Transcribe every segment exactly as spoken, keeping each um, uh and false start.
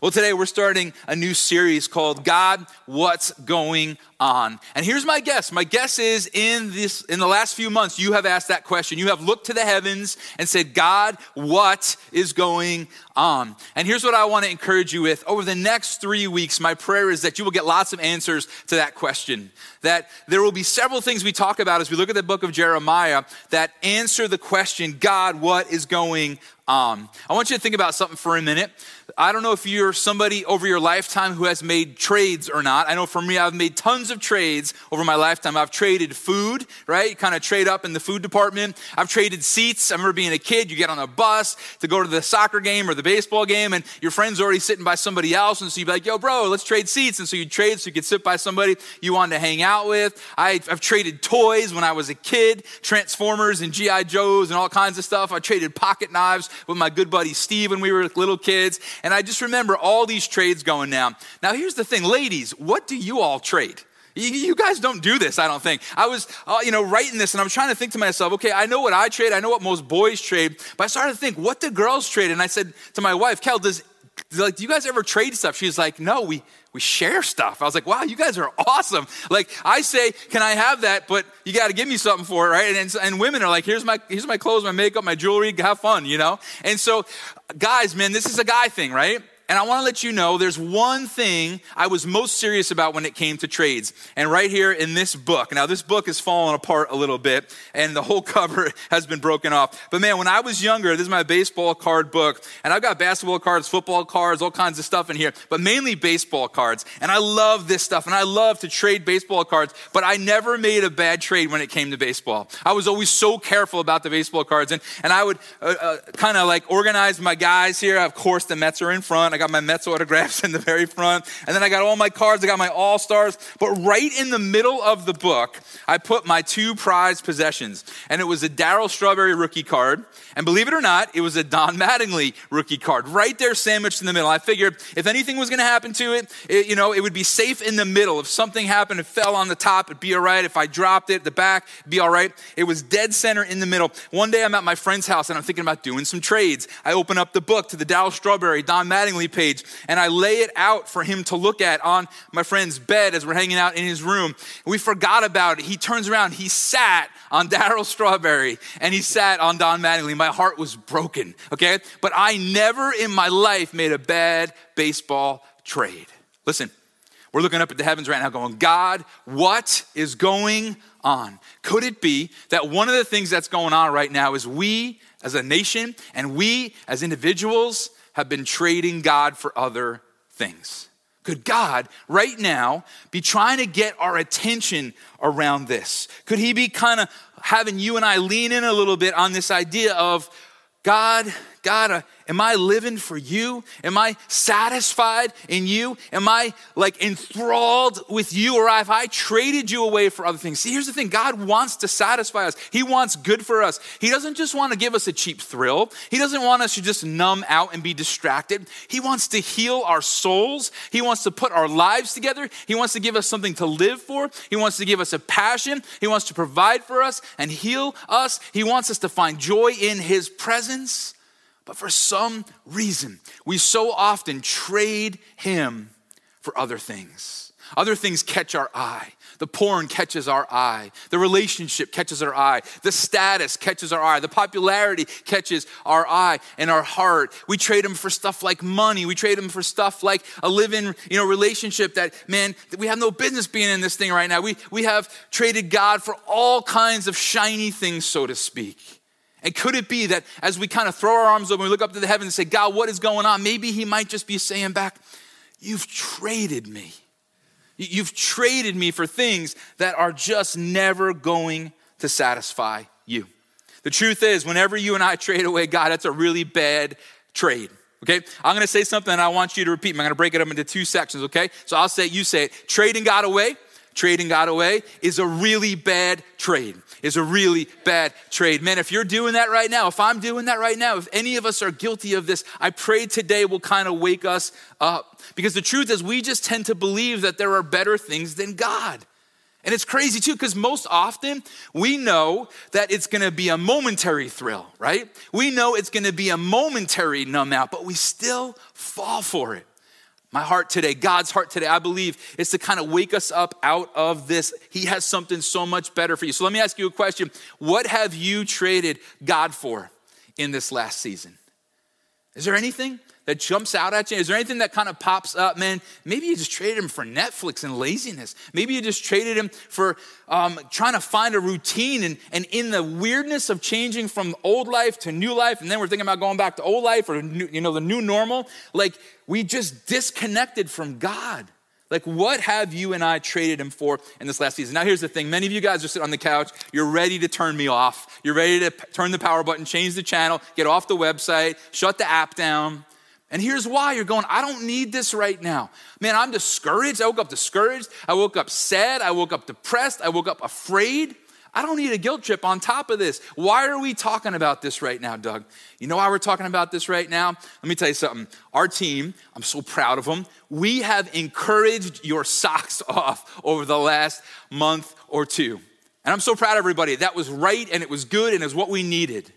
Well, today we're starting a new series called God, What's Going On? And here's my guess. My guess is in this, in the last few months, you have asked that question. You have looked to the heavens and said, God, what is going on? And here's what I want to encourage you with. Over the next three weeks, my prayer is that you will get lots of answers to that question, that there will be several things we talk about as we look at the book of Jeremiah that answer the question, God, what is going on? Um, I want you to think about something for a minute. I don't know if you're somebody over your lifetime who has made trades or not. I know for me, I've made tons of trades over my lifetime. I've traded food, right? You kind of trade up in the food department. I've traded seats. I remember being a kid, you get on a bus to go to the soccer game or the baseball game, and your friend's already sitting by somebody else. And so you'd be like, yo, bro, let's trade seats. And so you trade so you could sit by somebody you wanted to hang out with. I, I've traded toys when I was a kid, Transformers and G I Joes and all kinds of stuff. I traded pocket knives with my good buddy Steve when we were little kids. And I just remember all these trades going down. Now, here's the thing, ladies, what do you all trade? You guys don't do this, I don't think. I was, uh, you know, writing this and I'm trying to think to myself, okay, I know what I trade. I know what most boys trade. But I started to think, what do girls trade? And I said to my wife, Kel, does, like, do you guys ever trade stuff? She's like, no, we We share stuff. I was like, wow, you guys are awesome. Like I say, can I have that? But you got to give me something for it, right? And, and women are like, here's my here's my clothes, my makeup, my jewelry, have fun, you know? And so guys, man, this is a guy thing, right? And I want to let you know there's one thing I was most serious about when it came to trades. And right here in this book, now this book is falling apart a little bit and the whole cover has been broken off. But man, when I was younger, this is my baseball card book. And I've got basketball cards, football cards, all kinds of stuff in here, but mainly baseball cards. And I love this stuff and I love to trade baseball cards, but I never made a bad trade when it came to baseball. I was always so careful about the baseball cards. And, and I would uh, uh, kind of like organize my guys here. Of course, the Mets are in front. I got my Mets autographs in the very front. And then I got all my cards. I got my all-stars. But right in the middle of the book, I put my two prized possessions. And it was a Darryl Strawberry rookie card. And believe it or not, it was a Don Mattingly rookie card. Right there sandwiched in the middle. I figured if anything was going to happen to it, it, you know, it would be safe in the middle. If something happened, it fell on the top, it'd be all right. If I dropped it at the back, it'd be all right. It was dead center in the middle. One day I'm at my friend's house and I'm thinking about doing some trades. I open up the book to the Darryl Strawberry, Don Mattingly page, and I lay it out for him to look at on my friend's bed as we're hanging out in his room. We forgot about it. He turns around, he sat on Darryl Strawberry and he sat on Don Mattingly. My heart was broken, okay? But I never in my life made a bad baseball trade. Listen, we're looking up at the heavens right now going, God, what is going on? Could it be that one of the things that's going on right now is we as a nation and we as individuals have been trading God for other things? Could God right now be trying to get our attention around this? Could he be kind of having you and I lean in a little bit on this idea of, God, God, uh, am I living for you? Am I satisfied in you? Am I like enthralled with you? Or have I traded you away for other things? See, here's the thing. God wants to satisfy us. He wants good for us. He doesn't just want to give us a cheap thrill. He doesn't want us to just numb out and be distracted. He wants to heal our souls. He wants to put our lives together. He wants to give us something to live for. He wants to give us a passion. He wants to provide for us and heal us. He wants us to find joy in his presence. But for some reason, we so often trade him for other things. Other things catch our eye. The porn catches our eye. The relationship catches our eye. The status catches our eye. The popularity catches our eye and our heart. We trade him for stuff like money. We trade him for stuff like a live-in, you know, relationship that, man, we have no business being in this thing right now. We, we have traded God for all kinds of shiny things, so to speak. And could it be that as we kind of throw our arms open, we look up to the heavens and say, God, what is going on? Maybe he might just be saying back, you've traded me. You've traded me for things that are just never going to satisfy you. The truth is, whenever you and I trade away God, that's a really bad trade, okay? I'm gonna say something and I want you to repeat. I'm gonna break it up into two sections, okay? So I'll say it, you say it. Trading God away. Trading God away is a really bad trade, is a really bad trade. Man, if you're doing that right now, if I'm doing that right now, if any of us are guilty of this, I pray today will kind of wake us up. Because the truth is we just tend to believe that there are better things than God. And it's crazy too, because most often we know that it's gonna be a momentary thrill, right? We know it's gonna be a momentary numb out, but we still fall for it. My heart today, God's heart today, I believe, is to kind of wake us up out of this. He has something so much better for you. So let me ask you a question. What have you traded God for in this last season? Is there anything that jumps out at you? Is there anything that kind of pops up? Man, maybe you just traded him for Netflix and laziness. Maybe you just traded him for um, trying to find a routine and, and in the weirdness of changing from old life to new life, and then we're thinking about going back to old life or new, you know, the new normal. Like, we just disconnected from God. Like, what have you and I traded him for in this last season? Now, here's the thing. Many of you guys are sitting on the couch. You're ready to turn me off. You're ready to p- turn the power button, change the channel, get off the website, shut the app down. And here's why. You're going, I don't need this right now. Man, I'm discouraged. I woke up discouraged. I woke up sad. I woke up depressed. I woke up afraid. I don't need a guilt trip on top of this. Why are we talking about this right now, Doug? You know why we're talking about this right now? Let me tell you something. Our team, I'm so proud of them. We have encouraged your socks off over the last month or two. And I'm so proud of everybody. That was right, and it was good, and it was what we needed.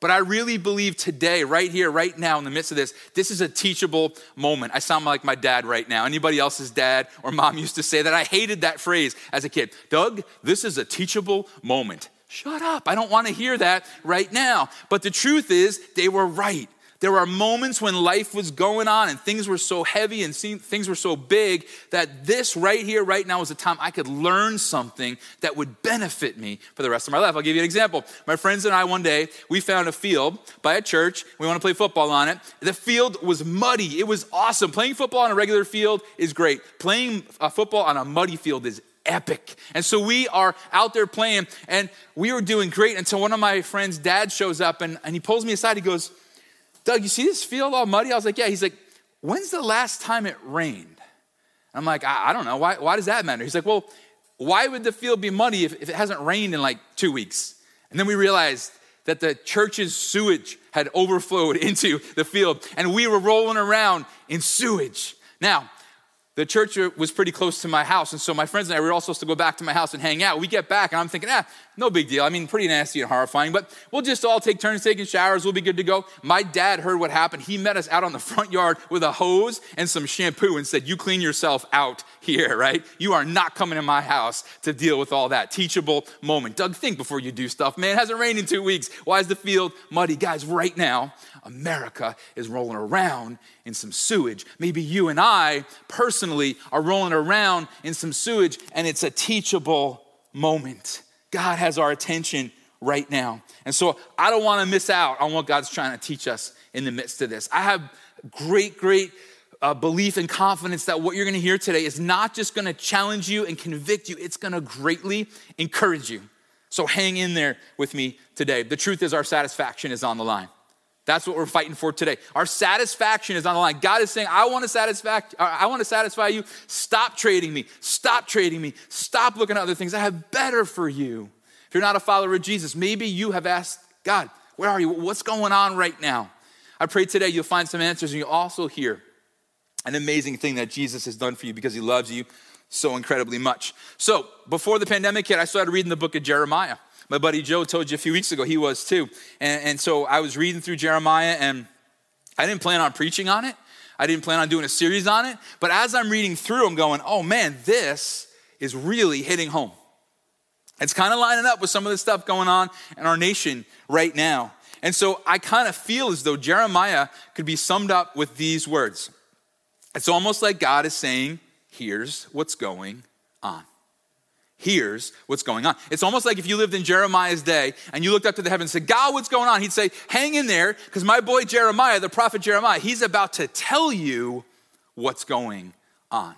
But I really believe today, right here, right now, in the midst of this, this is a teachable moment. I sound like my dad right now. Anybody else's dad or mom used to say that? I hated that phrase as a kid. Doug, this is a teachable moment. Shut up. I don't want to hear that right now. But the truth is, they were right. There were moments when life was going on and things were so heavy and things were so big that this right here, right now, was a time I could learn something that would benefit me for the rest of my life. I'll give you an example. My friends and I, one day, we found a field by a church. We want to play football on it. The field was muddy. It was awesome. Playing football on a regular field is great. Playing football on a muddy field is epic. And so we are out there playing, and we were doing great until one of my friend's dad shows up, and, and he pulls me aside. He goes, Doug, you see this field all muddy? I was like, yeah. He's like, when's the last time it rained? I'm like, I, I don't know. Why, why does that matter? He's like, well, why would the field be muddy if, if it hasn't rained in like two weeks? And then we realized that the church's sewage had overflowed into the field, and we were rolling around in sewage. Now, the church was pretty close to my house, and so my friends and I were all supposed to go back to my house and hang out. We get back, and I'm thinking, ah, no big deal. I mean, pretty nasty and horrifying, but we'll just all take turns taking showers. We'll be good to go. My dad heard what happened. He met us out on the front yard with a hose and some shampoo and said, you clean yourself out here, right? You are not coming in my house to deal with all that. Teachable moment. Doug, think before you do stuff. Man, it hasn't rained in two weeks. Why is the field muddy? Guys, right now, America is rolling around in some sewage. Maybe you and I personally are rolling around in some sewage, and it's a teachable moment. God has our attention right now. And so I don't want to miss out on what God's trying to teach us in the midst of this. I have great, great uh, belief and confidence that what you're going to hear today is not just going to challenge you and convict you. It's going to greatly encourage you. So hang in there with me today. The truth is, our satisfaction is on the line. That's what we're fighting for today. Our satisfaction is on the line. God is saying, I want to satisfy, I want to satisfy you. Stop trading me. Stop trading me. Stop looking at other things. I have better for you. If you're not a follower of Jesus, maybe you have asked God, where are you? What's going on right now? I pray today you'll find some answers, and you'll also hear an amazing thing that Jesus has done for you because he loves you so incredibly much. So before the pandemic hit, I started reading the book of Jeremiah. My buddy Joe told you a few weeks ago, he was too. And, and so I was reading through Jeremiah, and I didn't plan on preaching on it. I didn't plan on doing a series on it. But as I'm reading through, I'm going, oh man, this is really hitting home. It's kind of lining up with some of the stuff going on in our nation right now. And so I kind of feel as though Jeremiah could be summed up with these words. It's almost like God is saying, here's what's going on. Here's what's going on. It's almost like if you lived in Jeremiah's day and you looked up to the heavens and said, God, what's going on? He'd say, hang in there, because my boy Jeremiah, the prophet Jeremiah, he's about to tell you what's going on.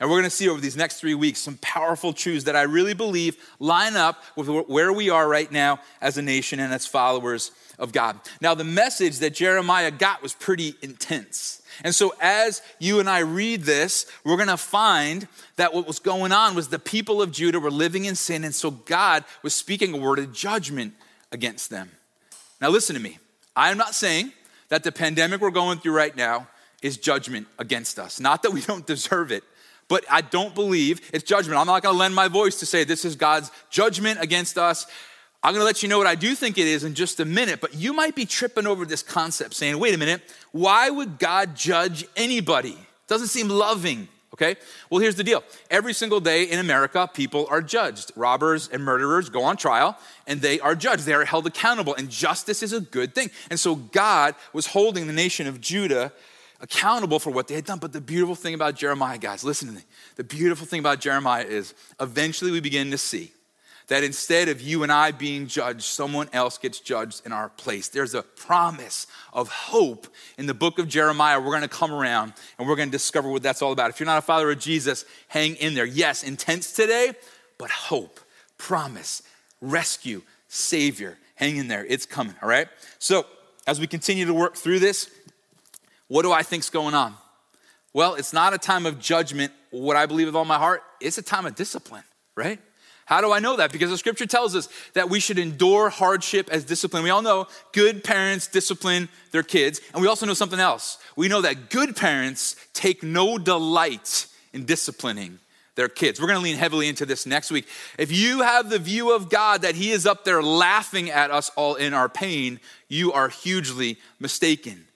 And we're going to see over these next three weeks some powerful truths that I really believe line up with where we are right now as a nation and as followers of God. Now, the message that Jeremiah got was pretty intense. And so as you and I read this, we're going to find that what was going on was the people of Judah were living in sin, and so God was speaking a word of judgment against them. Now listen to me. I'm not saying that the pandemic we're going through right now is judgment against us. Not that we don't deserve it, but I don't believe it's judgment. I'm not going to lend my voice to say this is God's judgment against us. I'm going to let you know what I do think it is in just a minute, but you might be tripping over this concept saying, wait a minute, why would God judge anybody? Doesn't seem loving, okay? Well, here's the deal. Every single day in America, people are judged. Robbers and murderers go on trial, and they are judged. They are held accountable, and justice is a good thing. And so God was holding the nation of Judah accountable for what they had done. But the beautiful thing about Jeremiah, guys, listen to me. The beautiful thing about Jeremiah is eventually we begin to see that instead of you and I being judged, someone else gets judged in our place. There's a promise of hope in the book of Jeremiah. We're gonna come around and we're gonna discover what that's all about. If you're not a follower of Jesus, hang in there. Yes, intense today, but hope, promise, rescue, savior. Hang in there, it's coming, all right? So as we continue to work through this, what do I think's going on? Well, it's not a time of judgment, what I believe with all my heart. It's a time of discipline, right? How do I know that? Because the scripture tells us that we should endure hardship as discipline. We all know good parents discipline their kids. And we also know something else. We know that good parents take no delight in disciplining their kids. We're gonna lean heavily into this next week. If you have the view of God that he is up there laughing at us all in our pain, you are hugely mistaken.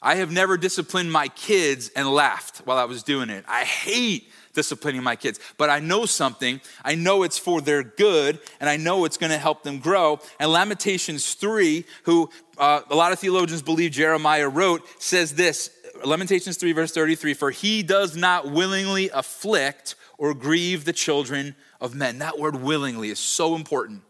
I have never disciplined my kids and laughed while I was doing it. I hate disciplining my kids, but I know something. I know it's for their good, and I know it's gonna help them grow. And Lamentations three, who uh, a lot of theologians believe Jeremiah wrote, says this, Lamentations three, verse thirty-three, for he does not willingly afflict or grieve the children of men. That word willingly is so important.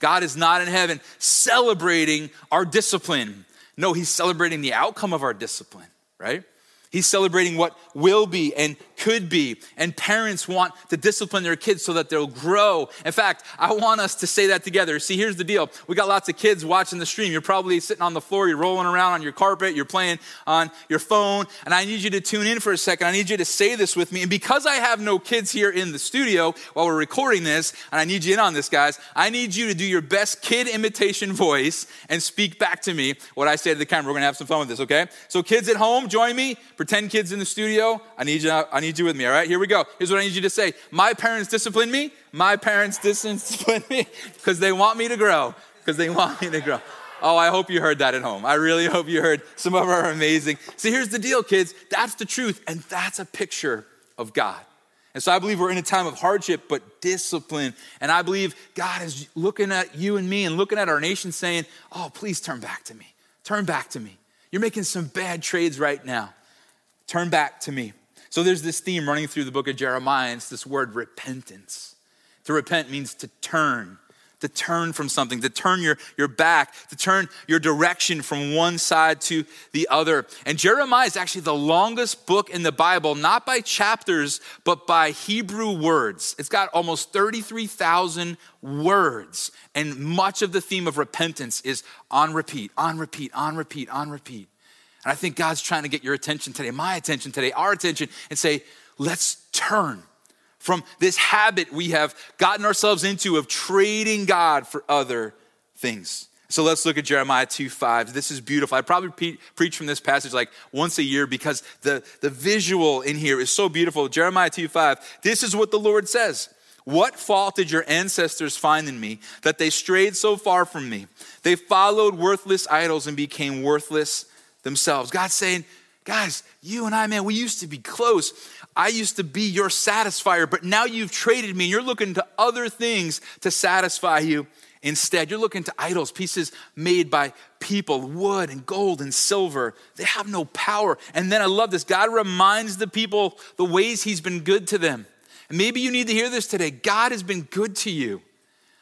God is not in heaven celebrating our discipline. No, he's celebrating the outcome of our discipline, right? He's celebrating what will be and could be. And parents want to discipline their kids so that they'll grow. In fact, I want us to say that together. See, here's the deal. We got lots of kids watching the stream. You're probably sitting on the floor. You're rolling around on your carpet. You're playing on your phone. And I need you to tune in for a second. I need you to say this with me. And because I have no kids here in the studio while we're recording this, and I need you in on this, guys, I need you to do your best kid imitation voice and speak back to me what I say to the camera. We're going to have some fun with this, okay? So kids at home, join me. Pretend kids in the studio, I need you I need you with me, all right? Here we go. Here's what I need you to say. My parents disciplined me. My parents disciplined me because they want me to grow, because they want me to grow. Oh, I hope you heard that at home. I really hope you heard some of our amazing. See, here's the deal, kids. That's the truth, and that's a picture of God. And so I believe we're in a time of hardship, but discipline. And I believe God is looking at you and me and looking at our nation saying, oh, please turn back to me. Turn back to me. You're making some bad trades right now. Turn back to me. So there's this theme running through the book of Jeremiah, and it's this word repentance. To repent means to turn, to turn from something, to turn your, your back, to turn your direction from one side to the other. And Jeremiah is actually the longest book in the Bible, not by chapters, but by Hebrew words. It's got almost thirty-three thousand words, and much of the theme of repentance is on repeat, on repeat, on repeat, on repeat. And I think God's trying to get your attention today, my attention today, our attention, and say, let's turn from this habit we have gotten ourselves into of trading God for other things. So let's look at Jeremiah two five. This is beautiful. I probably pre- preach from this passage like once a year because the, the visual in here is so beautiful. Jeremiah two five, this is what the Lord says. What fault did your ancestors find in me that they strayed so far from me? They followed worthless idols and became worthless themselves. God's saying, guys, you and I, man, we used to be close. I used to be your satisfier, but now you've traded me. You're looking to other things to satisfy you instead. You're looking to idols, pieces made by people, wood and gold and silver. They have no power. And then I love this. God reminds the people the ways he's been good to them. And maybe you need to hear this today. God has been good to you.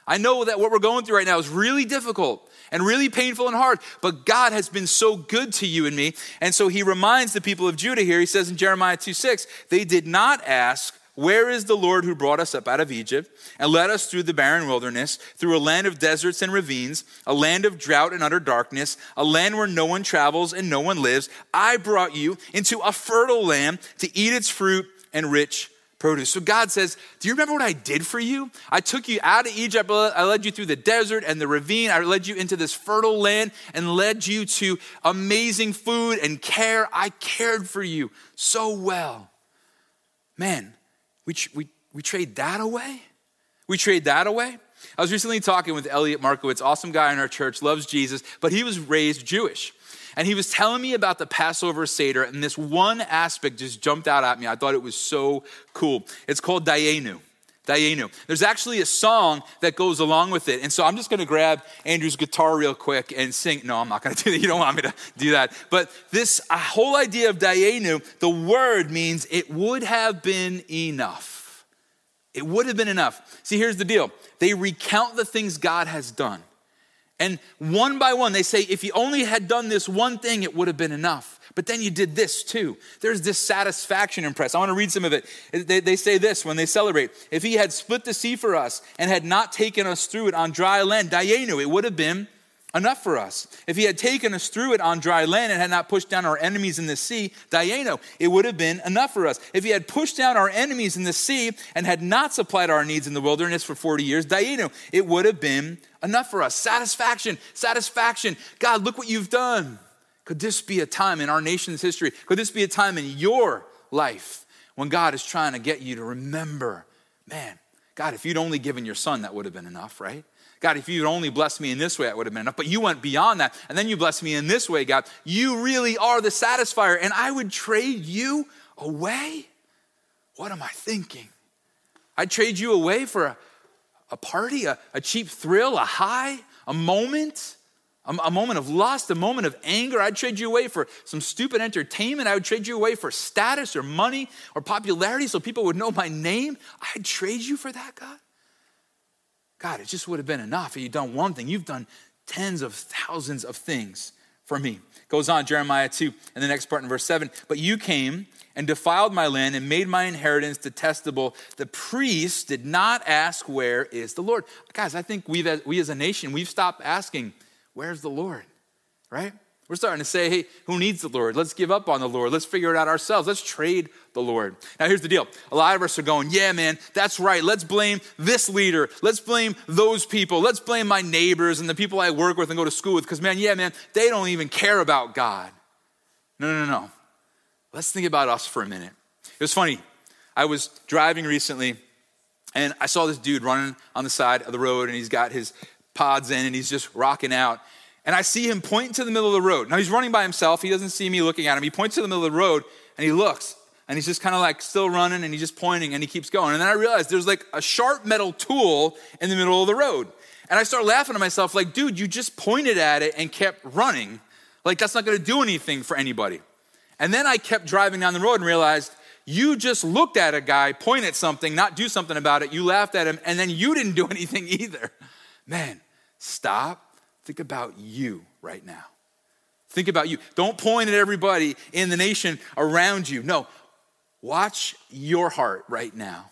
I know that what we're going through right now is really difficult and really painful and hard, but God has been so good to you and me. And so he reminds the people of Judah here. He says in Jeremiah two six, they did not ask, where is the Lord who brought us up out of Egypt and led us through the barren wilderness, through a land of deserts and ravines, a land of drought and utter darkness, a land where no one travels and no one lives. I brought you into a fertile land to eat its fruit and rich produce. So God says, do you remember what I did for you? I took you out of Egypt. I led you through the desert and the ravine. I led you into this fertile land and led you to amazing food and care. I cared for you so well. Man, we, we, we trade that away? We trade that away? I was recently talking with Elliot Markowitz, awesome guy in our church, loves Jesus, but he was raised Jewish. And he was telling me about the Passover Seder, and this one aspect just jumped out at me. I thought it was so cool. It's called Dayenu. Dayenu. There's actually a song that goes along with it. And so I'm just going to grab Andrew's guitar real quick and sing. No, I'm not going to do that. You don't want me to do that. But this whole idea of Dayenu, the word means it would have been enough. It would have been enough. See, here's the deal. They recount the things God has done. And one by one, they say, if you only had done this one thing, it would have been enough. But then you did this too. There's this satisfaction impressed. I want to read some of it. They, they say this when they celebrate. If he had split the sea for us and had not taken us through it on dry land, Dayenu, it would have been enough for us. If he had taken us through it on dry land and had not pushed down our enemies in the sea, Dayenu, it would have been enough for us. If he had pushed down our enemies in the sea and had not supplied our needs in the wilderness for forty years, Dayenu, it would have been enough for us. Satisfaction, satisfaction. God, look what you've done. Could this be a time in our nation's history? Could this be a time in your life when God is trying to get you to remember, man, God, if you'd only given your son, that would have been enough, right? God, if you'd only blessed me in this way, that would have been enough. But you went beyond that, and then you blessed me in this way, God. You really are the satisfier, and I would trade you away? What am I thinking? I'd trade you away for a, a party, a, a cheap thrill, a high, a moment. A moment of lust, a moment of anger. I'd trade you away for some stupid entertainment. I would trade you away for status or money or popularity so people would know my name. I'd trade you for that, God. God, it just would have been enough if you'd done one thing. You've done tens of thousands of things for me. Goes on, Jeremiah two, and the next part in verse seven. But you came and defiled my land and made my inheritance detestable. The priests did not ask, where is the Lord? Guys, I think we we as a nation, we've stopped asking, where's the Lord, right? We're starting to say, hey, who needs the Lord? Let's give up on the Lord. Let's figure it out ourselves. Let's trade the Lord. Now, here's the deal. A lot of us are going, yeah, man, that's right. Let's blame this leader. Let's blame those people. Let's blame my neighbors and the people I work with and go to school with because, man, yeah, man, they don't even care about God. No, no, no. Let's think about us for a minute. It was funny. I was driving recently, and I saw this dude running on the side of the road, and he's got his pods in and he's just rocking out. And I see him pointing to the middle of the road. Now he's running by himself. He doesn't see me looking at him. He points to the middle of the road and he looks and he's just kind of like still running and he's just pointing and he keeps going. And then I realized there's like a sharp metal tool in the middle of the road. And I start laughing to myself like, dude, you just pointed at it and kept running. Like that's not going to do anything for anybody. And then I kept driving down the road and realized you just looked at a guy, point at something, not do something about it. You laughed at him and then you didn't do anything either. Man, stop. Think about you right now. Think about you. Don't point at everybody in the nation around you. No, watch your heart right now.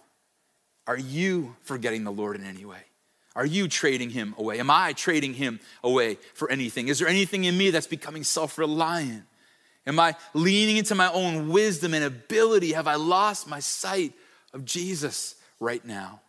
Are you forgetting the Lord in any way? Are you trading him away? Am I trading him away for anything? Is there anything in me that's becoming self-reliant? Am I leaning into my own wisdom and ability? Have I lost my sight of Jesus right now?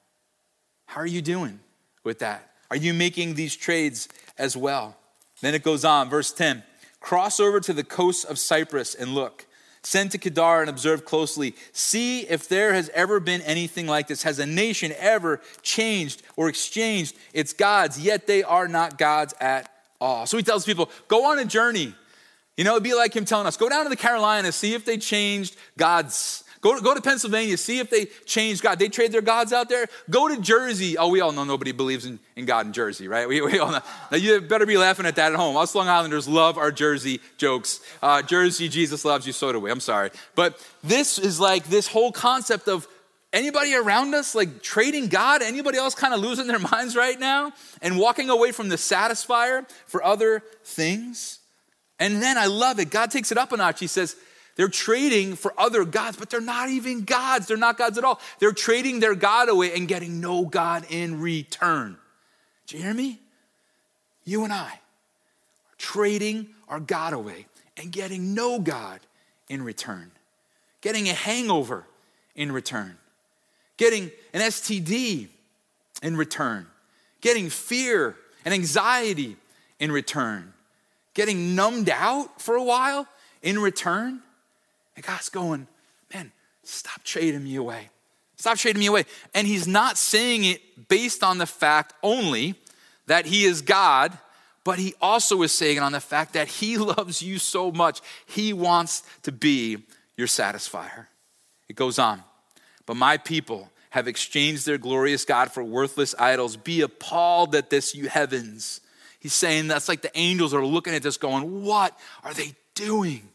How are you doing with that? Are you making these trades as well? Then it goes on, verse ten. Cross over to the coast of Cyprus and look. Send to Kedar and observe closely. See if there has ever been anything like this. Has a nation ever changed or exchanged its gods? Yet they are not gods at all. So he tells people, go on a journey. You know, it'd be like him telling us, go down to the Carolinas, see if they changed gods. Go, go to Pennsylvania, see if they change God. They trade their gods out there. Go to Jersey. Oh, we all know nobody believes in, in God in Jersey, right? We, we all know. Now, you better be laughing at that at home. Us Long Islanders love our Jersey jokes. Uh, Jersey, Jesus loves you, so do we. I'm sorry. But this is like this whole concept of anybody around us, like trading God, anybody else kind of losing their minds right now and walking away from the satisfier for other things. And then I love it. God takes it up a notch. He says, they're trading for other gods, but they're not even gods. They're not gods at all. They're trading their God away and getting no God in return. Do you hear me? You and I are trading our God away and getting no God in return. Getting a hangover in return. Getting an S T D in return. Getting fear and anxiety in return. Getting numbed out for a while in return. And God's going, man, stop trading me away. Stop trading me away. And he's not saying it based on the fact only that he is God, But he also is saying on the fact that he loves you so much, he wants to be your satisfier. It goes on. But my people have exchanged their glorious God for worthless idols. Be appalled at this, you heavens. He's saying that's like the angels are looking at this going, what are they doing?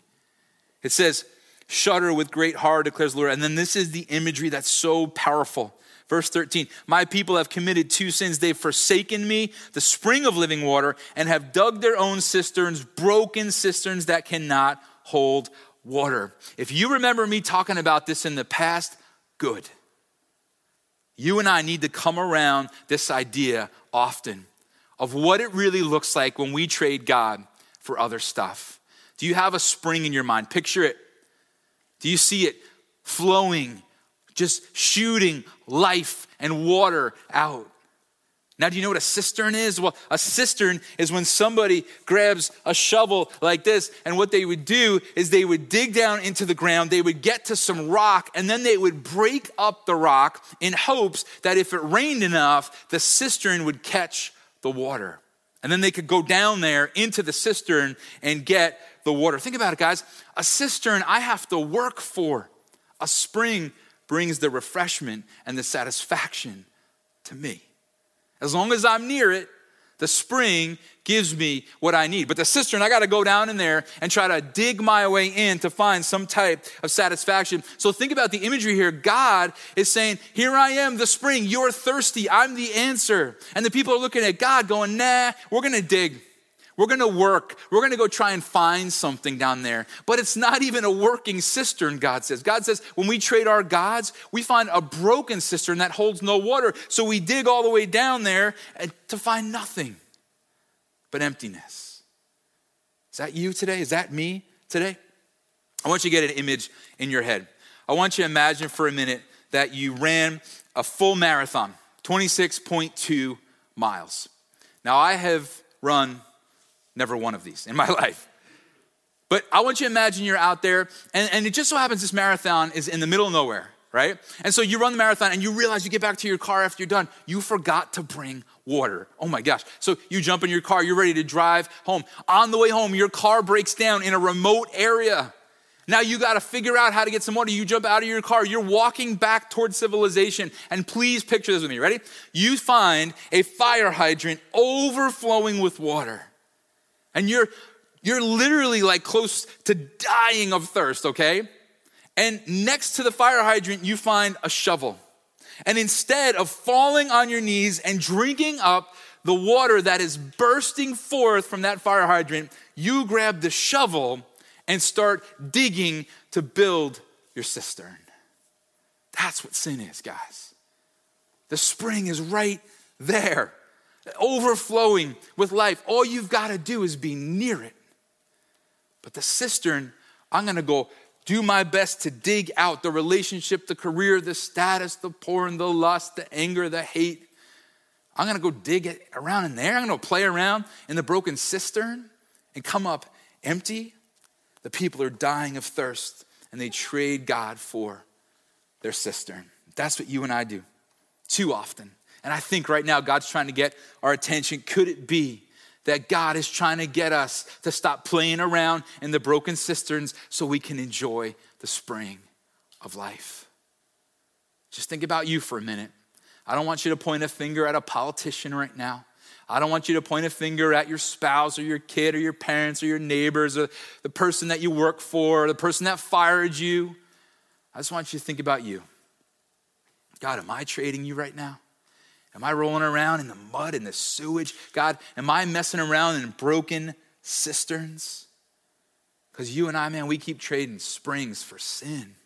It says, shudder with great horror, declares the Lord. And then this is the imagery that's so powerful. Verse thirteen, my people have committed two sins. They've forsaken me, the spring of living water, and have dug their own cisterns, broken cisterns that cannot hold water. If you remember me talking about this in the past, good. You and I need to come around this idea often of what it really looks like when we trade God for other stuff. Do you have a spring in your mind? Picture it. Do you see it flowing, just shooting life and water out? Now, do you know what a cistern is? Well, a cistern is when somebody grabs a shovel like this, and what they would do is they would dig down into the ground, they would get to some rock, and then they would break up the rock in hopes that if it rained enough, the cistern would catch the water. And then they could go down there into the cistern and get the water. Think about it, guys. A cistern I have to work for. A spring brings the refreshment and the satisfaction to me. As long as I'm near it, the spring gives me what I need. But the cistern, I got to go down in there and try to dig my way in to find some type of satisfaction. So think about the imagery here. God is saying, here I am, the spring. You're thirsty. I'm the answer. And the people are looking at God going, nah, we're going to dig. We're going to work. We're going to go try and find something down there. But it's not even a working cistern, God says. God says when we trade our gods, we find a broken cistern that holds no water. So we dig all the way down there to find nothing but emptiness. Is that you today? Is that me today? I want you to get an image in your head. I want you to imagine for a minute that you ran a full marathon, twenty-six point two miles. Now, I have run never one of these in my life. But I want you to imagine you're out there, and, and it just so happens this marathon is in the middle of nowhere, right? And so you run the marathon, and you realize you get back to your car after you're done. You forgot to bring water. Oh my gosh. So you jump in your car, you're ready to drive home. On the way home, your car breaks down in a remote area. Now you got to figure out how to get some water. You jump out of your car. You're walking back toward civilization. And please picture this with me. Ready? You find a fire hydrant overflowing with water. And you're you're literally like close to dying of thirst, okay? And next to the fire hydrant, you find a shovel. And instead of falling on your knees and drinking up the water that is bursting forth from that fire hydrant, you grab the shovel and start digging to build your cistern. That's what sin is, guys. The spring is right there, overflowing with life. All you've got to do is be near it. But the cistern, I'm going to go do my best to dig out the relationship, the career, the status, the porn, the lust, the anger, the hate. I'm going to go dig it around in there. I'm going to play around in the broken cistern and come up empty. The people are dying of thirst, and they trade God for their cistern. That's what you and I do too often. And I think right now God's trying to get our attention. Could it be that God is trying to get us to stop playing around in the broken cisterns so we can enjoy the spring of life? Just think about you for a minute. I don't want you to point a finger at a politician right now. I don't want you to point a finger at your spouse or your kid or your parents or your neighbors or the person that you work for or the person that fired you. I just want you to think about you. God, am I trading you right now? Am I rolling around in the mud and the sewage? God, am I messing around in broken cisterns? Because you and I, man, we keep trading springs for sin.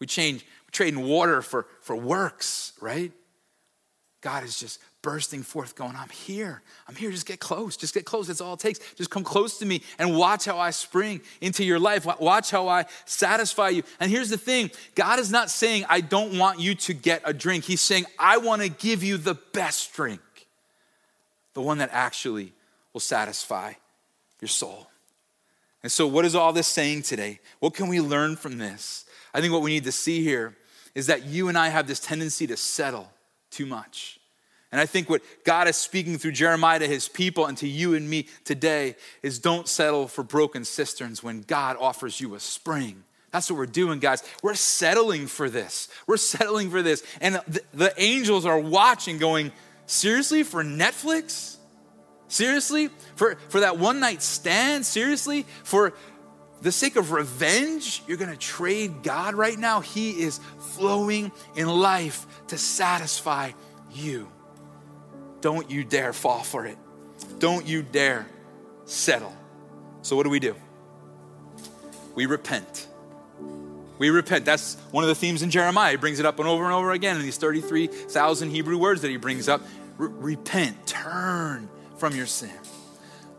We change, we're trading water for, for works, right? God is just bursting forth going, I'm here. I'm here. Just get close. Just get close. That's all it takes. Just come close to me and watch how I spring into your life. Watch how I satisfy you. And here's the thing. God is not saying, I don't want you to get a drink. He's saying, I want to give you the best drink. The one that actually will satisfy your soul. And so what is all this saying today? What can we learn from this? I think what we need to see here is that you and I have this tendency to settle too much. And I think what God is speaking through Jeremiah to his people and to you and me today is don't settle for broken cisterns when God offers you a spring. That's what we're doing, guys. We're settling for this. We're settling for this. And the, the angels are watching going, seriously, for Netflix? Seriously, for, for that one night stand? Seriously, for the sake of revenge, you're gonna trade God right now? He is flowing in life to satisfy you. Don't you dare fall for it. Don't you dare settle. So what do we do? We repent. We repent. That's one of the themes in Jeremiah. He brings it up and over and over again in these thirty-three thousand Hebrew words that he brings up. R- repent, turn from your sin.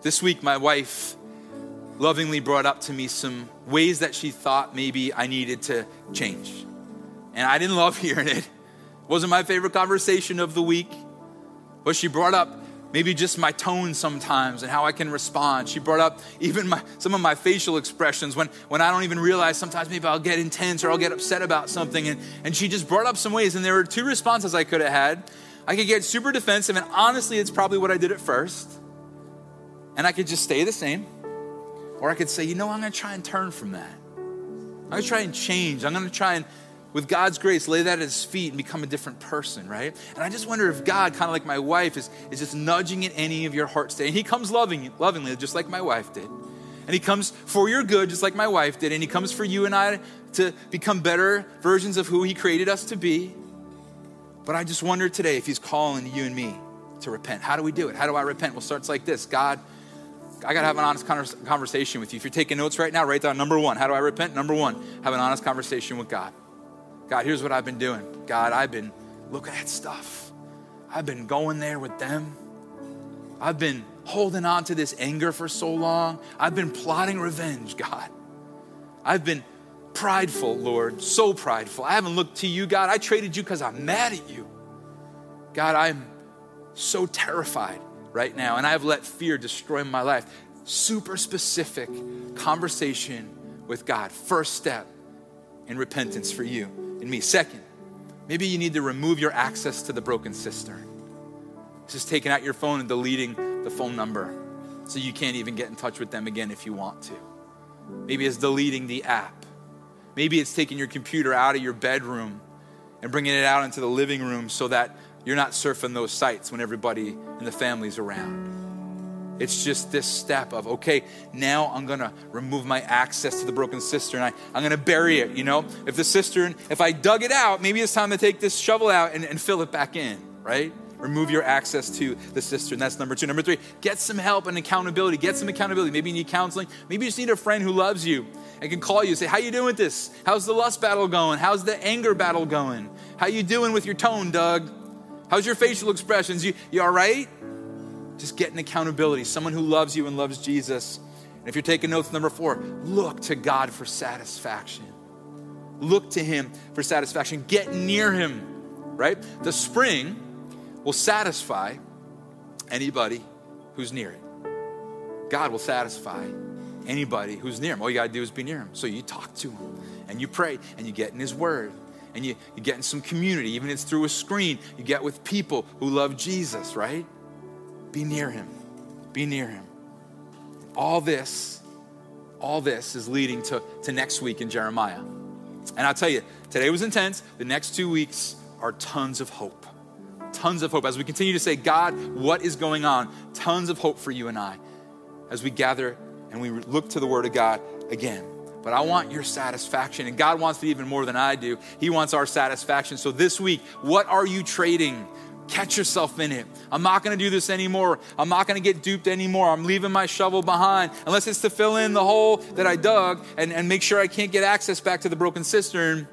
This week, my wife lovingly brought up to me some ways that she thought maybe I needed to change. And I didn't love hearing it. It wasn't my favorite conversation of the week, but she brought up maybe just my tone sometimes and how I can respond. She brought up even my, some of my facial expressions when, when I don't even realize sometimes maybe I'll get intense or I'll get upset about something. And, and she just brought up some ways, and there were two responses I could have had. I could get super defensive, and honestly, it's probably what I did at first. And I could just stay the same. Or I could say, you know, I'm gonna try and turn from that. I'm gonna try and change. I'm gonna try and, with God's grace, lay that at his feet and become a different person, right? And I just wonder if God, kind of like my wife, is, is just nudging at any of your hearts today. And he comes loving, lovingly, just like my wife did. And he comes for your good, just like my wife did. And he comes for you and I to become better versions of who he created us to be. But I just wonder today if he's calling you and me to repent. How do we do it? How do I repent? Well, it starts like this. God, I gotta have an honest conversation with you. If you're taking notes right now, write down number one. How do I repent? Number one, have an honest conversation with God. God, here's what I've been doing. God, I've been looking at stuff. I've been going there with them. I've been holding on to this anger for so long. I've been plotting revenge, God. I've been prideful, Lord, so prideful. I haven't looked to you, God. I traded you because I'm mad at you. God, I'm so terrified right now, and I've let fear destroy my life. Super specific conversation with God. First step in repentance for you and me. Second, maybe you need to remove your access to the broken cistern. It's just taking out your phone and deleting the phone number so you can't even get in touch with them again if you want to. Maybe it's deleting the app. Maybe it's taking your computer out of your bedroom and bringing it out into the living room so that you're not surfing those sites when everybody in the family's around. It's just this step of, okay, now I'm gonna remove my access to the broken cistern. I, I'm gonna bury it, you know? If the cistern, if I dug it out, maybe it's time to take this shovel out and, and fill it back in, right? Remove your access to the cistern. That's number two. Number three, get some help and accountability. Get some accountability. Maybe you need counseling. Maybe you just need a friend who loves you and can call you and say, how you doing with this? How's the lust battle going? How's the anger battle going? How you doing with your tone, Doug? How's your facial expressions? You, you all right? Just get an accountability, someone who loves you and loves Jesus. And if you're taking notes, number four, look to God for satisfaction. Look to him for satisfaction. Get near him, right? The spring will satisfy anybody who's near it. God will satisfy anybody who's near him. All you gotta do is be near him. So you talk to him and you pray and you get in his word. And you, you get in some community, even if it's through a screen, you get with people who love Jesus, right? Be near him, be near him. All this, all this is leading to, to next week in Jeremiah. And I'll tell you, today was intense. The next two weeks are tons of hope, tons of hope. As we continue to say, God, what is going on? Tons of hope for you and I as we gather and we look to the Word of God again. But I want your satisfaction, and God wants it even more than I do. He wants our satisfaction. So this week, what are you trading? Catch yourself in it. I'm not gonna do this anymore. I'm not gonna get duped anymore. I'm leaving my shovel behind, unless it's to fill in the hole that I dug and, and make sure I can't get access back to the broken cistern.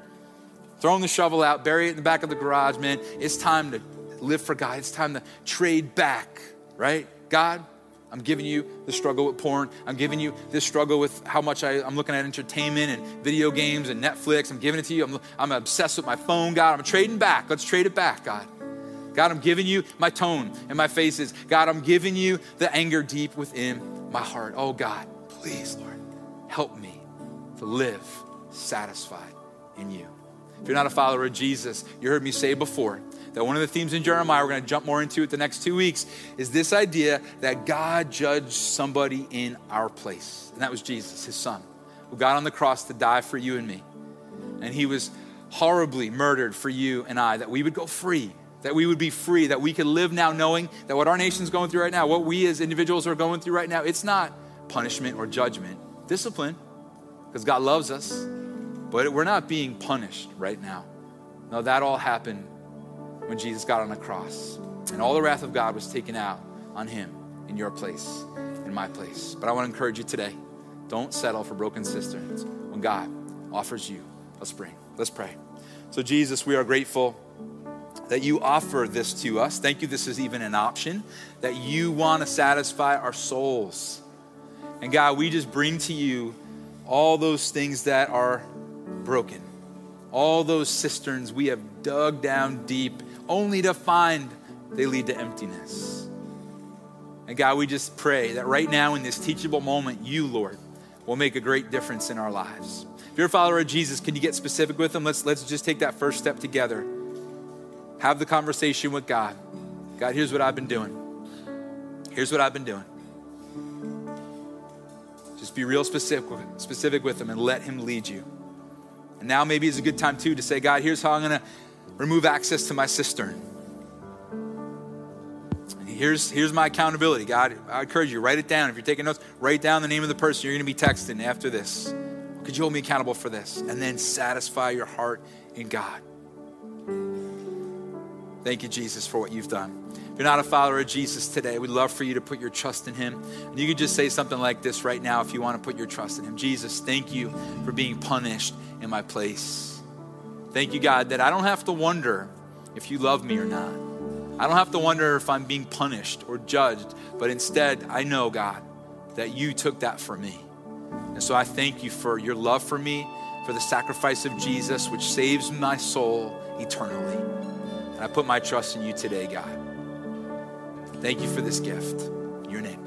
Throwing the shovel out, bury it in the back of the garage, man. It's time to live for God. It's time to trade back, right? God, I'm giving you the struggle with porn. I'm giving you this struggle with how much I, I'm looking at entertainment and video games and Netflix. I'm giving it to you. I'm, I'm obsessed with my phone, God. I'm trading back. Let's trade it back, God. God, I'm giving you my tone and my faces. God, I'm giving you the anger deep within my heart. Oh, God, please, Lord, help me to live satisfied in you. If you're not a follower of Jesus, you heard me say before, that one of the themes in Jeremiah we're going to jump more into it the next two weeks is this idea that God judged somebody in our place. And that was Jesus, his son, who got on the cross to die for you and me. And he was horribly murdered for you and I, that we would go free, that we would be free, that we could live now knowing that what our nation's going through right now, what we as individuals are going through right now, it's not punishment or judgment, discipline, because God loves us, but we're not being punished right now. No, that all happened when Jesus got on the cross, and all the wrath of God was taken out on him in your place, in my place. But I want to encourage you today, don't settle for broken cisterns when God offers you a spring. Let's pray. So Jesus, we are grateful that you offer this to us. Thank you, this is even an option, that you want to satisfy our souls. And God, we just bring to you all those things that are broken, all those cisterns we have dug down deep only to find they lead to emptiness. And God, we just pray that right now in this teachable moment, you, Lord, will make a great difference in our lives. If you're a follower of Jesus, can you get specific with him? Let's, let's just take that first step together. Have the conversation with God. God, here's what I've been doing. Here's what I've been doing. Just be real specific, specific with him and let him lead you. And now maybe is a good time too to say, God, here's how I'm gonna remove access to my cistern. And here's, here's my accountability. God, I encourage you, write it down. If you're taking notes, write down the name of the person you're gonna be texting after this. Could you hold me accountable for this? And then satisfy your heart in God. Thank you, Jesus, for what you've done. If you're not a follower of Jesus today, we'd love for you to put your trust in him. And you could just say something like this right now if you want to put your trust in him. Jesus, thank you for being punished in my place. Thank you, God, that I don't have to wonder if you love me or not. I don't have to wonder if I'm being punished or judged, but instead I know, God, that you took that for me. And so I thank you for your love for me, for the sacrifice of Jesus, which saves my soul eternally. And I put my trust in you today, God. Thank you for this gift. In your name.